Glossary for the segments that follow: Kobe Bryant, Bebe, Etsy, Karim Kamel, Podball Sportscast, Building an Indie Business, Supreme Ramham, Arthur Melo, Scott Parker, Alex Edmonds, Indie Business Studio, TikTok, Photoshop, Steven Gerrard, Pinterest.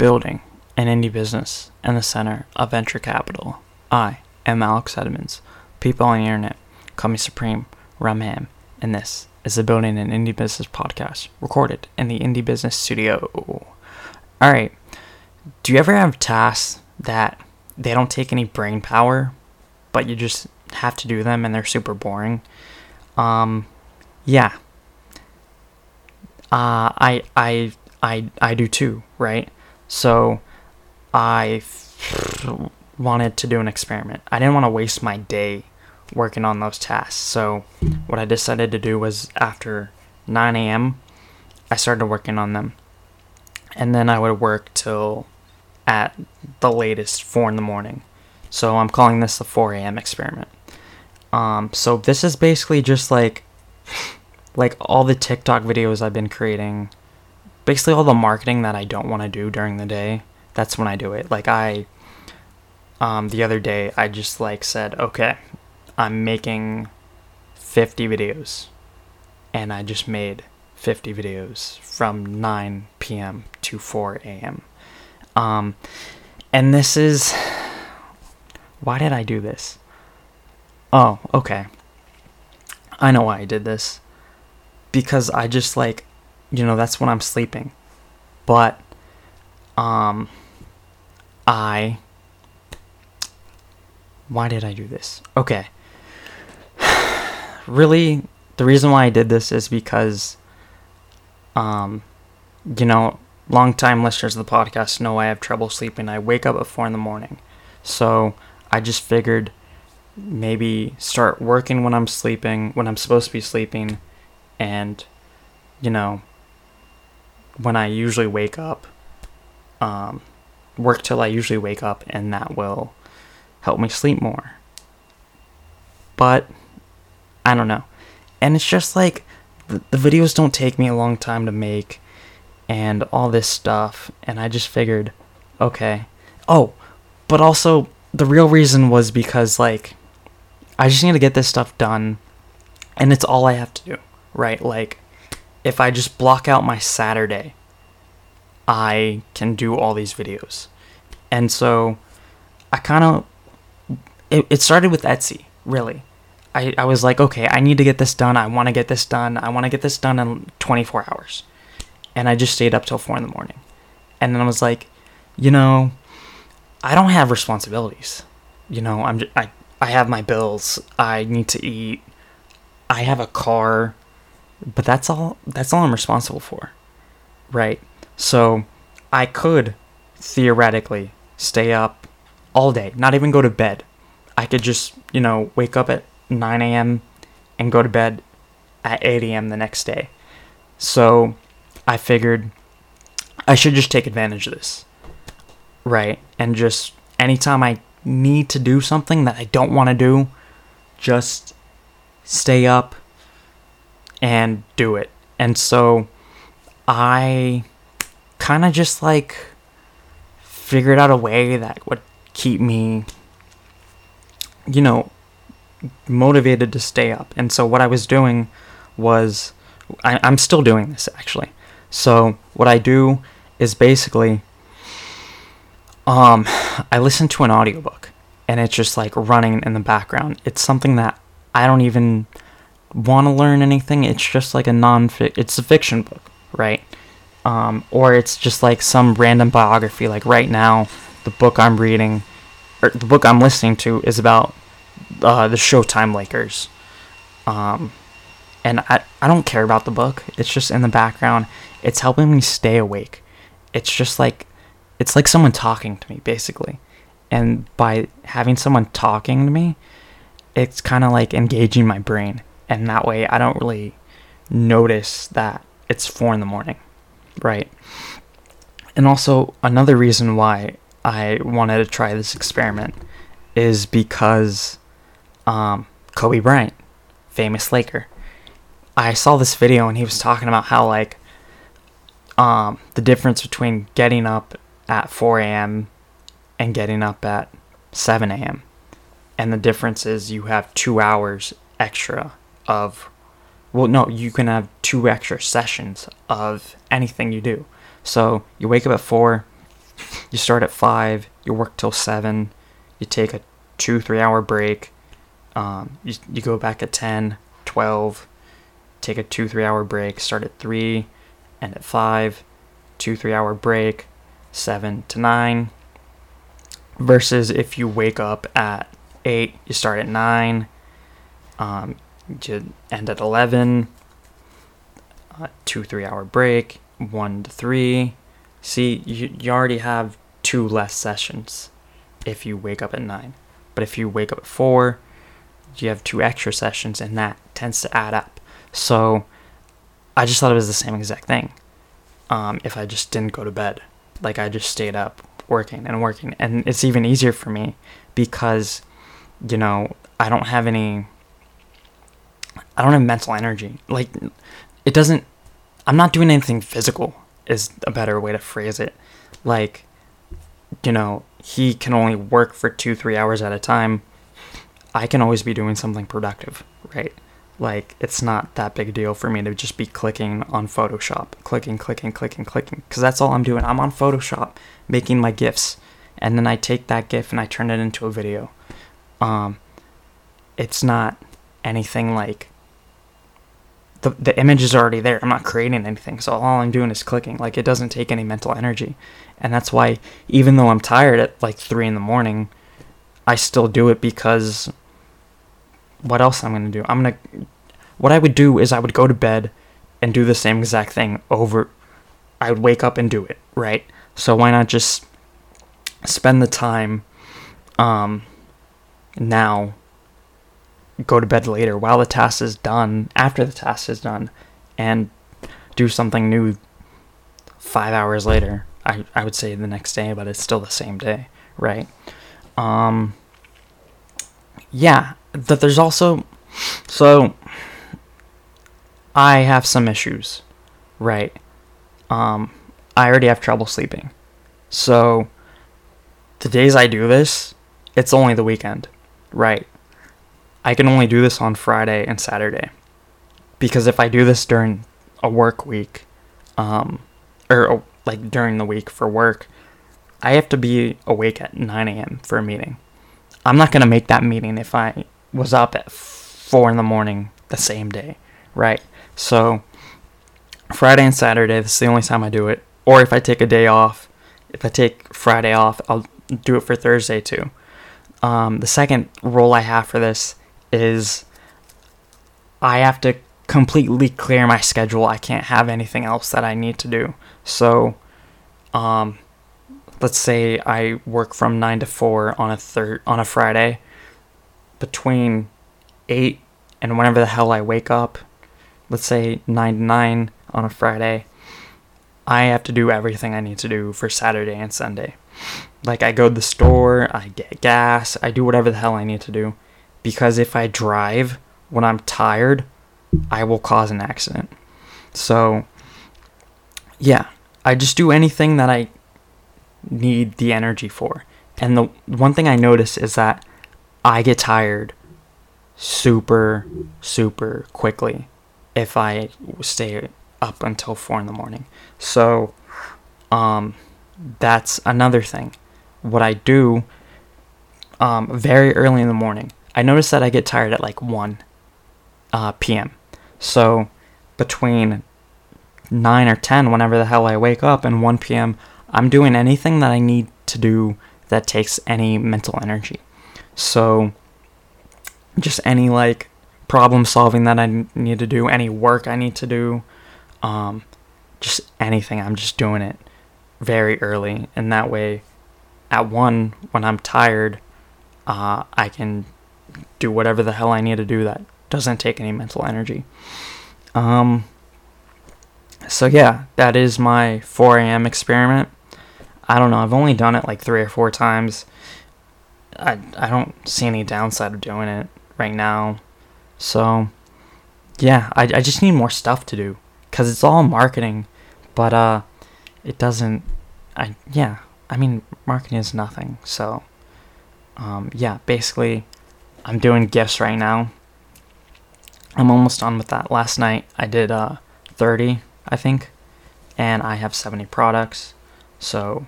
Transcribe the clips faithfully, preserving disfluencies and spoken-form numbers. Building an Indie Business and the Center of Venture Capital. I am Alex Edmonds. People on the internet call me Supreme Ramham, and this is the Building an Indie Business podcast, recorded in the Indie Business Studio. Alright, do you ever have tasks that they don't take any brain power, but you just have to do them and they're super boring? Um, yeah. Uh, I, I, I, I do too, right? So I wanted to do an experiment. I didn't want to waste my day working on those tasks. So what I decided to do was after nine a.m., I started working on them. And then I would work till at the latest four in the morning. So I'm calling this the four a.m. experiment. Um, so this is basically just like, like all the TikTok videos I've been creating, basically all the marketing that I don't want to do during the day. That's when I do it. Like I, um, the other day I just like said, okay, I'm making fifty videos, and I just made fifty videos from nine p.m. to four a.m. Um, and this is, why did I do this? Oh, okay. I know why I did this. Because I just like, you know, that's when I'm sleeping. But, um, I, why did I do this? Okay. Really, the reason why I did this is because, um, you know, long-time listeners of the podcast know I have trouble sleeping. I wake up at four in the morning. So I just figured maybe start working when I'm sleeping, when I'm supposed to be sleeping. And, you know, when I usually wake up, um, work till I usually wake up, and that will help me sleep more. But I don't know. And it's just like the, the videos don't take me a long time to make and all this stuff. And I just figured, okay. Oh, but also the real reason was because like, I just need to get this stuff done and it's all I have to do. Right? Like, if I just block out my Saturday, I can do all these videos. And so I kind of, it, it started with Etsy, really. I, I was like, okay, I need to get this done. I want to get this done. I want to get this done in twenty-four hours. And I just stayed up till four in the morning. And then I was like, you know, I don't have responsibilities. You know, I'm just, I, I have my bills. I need to eat. I have a car. But that's all that's all I'm responsible for, right? So I could theoretically stay up all day, not even go to bed. I could just, you know, wake up at nine a.m. and go to bed at eight a.m. the next day. So I figured I should just take advantage of this, right? And just anytime I need to do something that I don't want to do, just stay up and do it. And so I kind of just like figured out a way that would keep me, you know, motivated to stay up. And so what I was doing was, I, I'm still doing this actually. So what I do is basically, um, I listen to an audiobook and it's just like running in the background. It's something that I don't even want to learn anything. It's just like a non it's a fiction book, right? Um or it's just like some random biography. Like right now the book I'm reading or the book I'm listening to is about uh the Showtime Lakers, um and I I don't care about the book. It's just in the background. It's helping me stay awake. It's just like it's like someone talking to me basically. And by having someone talking to me, it's kind of like engaging my brain. And that way, I don't really notice that it's four in the morning, right? And also, another reason why I wanted to try this experiment is because um, Kobe Bryant, famous Laker. I saw this video and he was talking about how, like, um, the difference between getting up at four a.m. and getting up at seven a.m. And the difference is you have two hours extra of, well, no, you can have two extra sessions of anything you do. So you wake up at four, you start at five, you work till seven, you take a two, three hour break, um, you, you go back at ten, twelve, take a two, three hour break, start at three, end at five, two, three hour break, seven to nine. Versus if you wake up at eight, you start at nine, um, you end at eleven, uh, two, three hour break, one to three. See, you, you already have two less sessions if you wake up at nine. But if you wake up at four, you have two extra sessions, and that tends to add up. So I just thought it was the same exact thing. Um, if I just didn't go to bed, like I just stayed up working and working. And it's even easier for me because, you know, I don't have any, I don't have mental energy. Like it doesn't, I'm not doing anything physical is a better way to phrase it. Like, you know, he can only work for two, three hours at a time. I can always be doing something productive, right? Like, it's not that big a deal for me to just be clicking on Photoshop, clicking, clicking, clicking, clicking, because that's all I'm doing. I'm on Photoshop making my GIFs, and then I take that GIF and I turn it into a video. Um, it's not anything like, the the image is already there. I'm not creating anything, so all I'm doing is clicking. Like, it doesn't take any mental energy, and that's why even though I'm tired at like three in the morning, I still do it because what else I'm gonna do? I'm gonna what I would do is I would go to bed and do the same exact thing over. I would wake up and do it, right? So why not just spend the time um, now, go to bed later while the task is done, after the task is done, and do something new five hours later. I, I would say the next day, but it's still the same day, right? Um, yeah, that there's also, so I have some issues, right? Um, I already have trouble sleeping. So the days I do this, it's only the weekend, right? I can only do this on Friday and Saturday, because if I do this during a work week, um, or like during the week for work, I have to be awake at nine a.m. for a meeting. I'm not going to make that meeting if I was up at four in the morning the same day, right? So Friday and Saturday, this is the only time I do it. Or if I take a day off, if I take Friday off, I'll do it for Thursday too. Um, the second rule I have for this is I have to completely clear my schedule. I can't have anything else that I need to do. So, um, let's say I work from nine to four on a thir- on a Friday. Between eight and whenever the hell I wake up, let's say nine to nine on a Friday, I have to do everything I need to do for Saturday and Sunday. Like, I go to the store, I get gas, I do whatever the hell I need to do. Because if I drive when I'm tired, I will cause an accident. So, yeah, I just do anything that I need the energy for. And the one thing I notice is that I get tired super, super quickly if I stay up until four in the morning. So, um, that's another thing. What I do um, very early in the morning, I notice that I get tired at like one p.m. So between nine or ten, whenever the hell I wake up, and one p.m., I'm doing anything that I need to do that takes any mental energy. So just any like problem solving that I need to do, any work I need to do, um, just anything. I'm just doing it very early, and that way at one, when I'm tired, uh, I can do whatever the hell I need to do that doesn't take any mental energy. Um, so yeah, that is my four a.m. experiment. I don't know, I've only done it like three or four times. I, I don't see any downside of doing it right now. So yeah, I, I just need more stuff to do, because it's all marketing, but uh, it doesn't, I yeah, I mean, marketing is nothing. So um, yeah, basically, I'm doing GIFs right now. I'm almost done with that. Last night I did uh, thirty, I think, and I have seventy products. So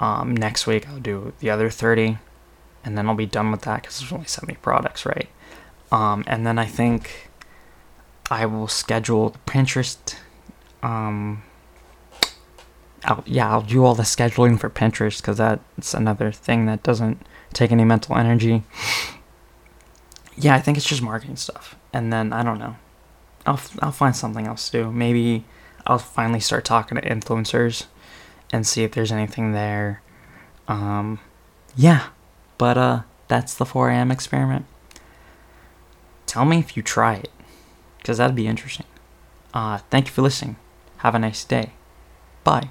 Um, next week I'll do the other thirty, and then I'll be done with that because there's only seventy products, right? Um, and then I think I will schedule the Pinterest. Um, I'll, yeah, I'll do all the scheduling for Pinterest because that's another thing that doesn't take any mental energy. Yeah, I think it's just marketing stuff. And then, I don't know, I'll I'll find something else to do. Maybe I'll finally start talking to influencers and see if there's anything there. Um, yeah, but uh, that's the four a.m. experiment. Tell me if you try it, because that'd be interesting. Uh, thank you for listening. Have a nice day. Bye.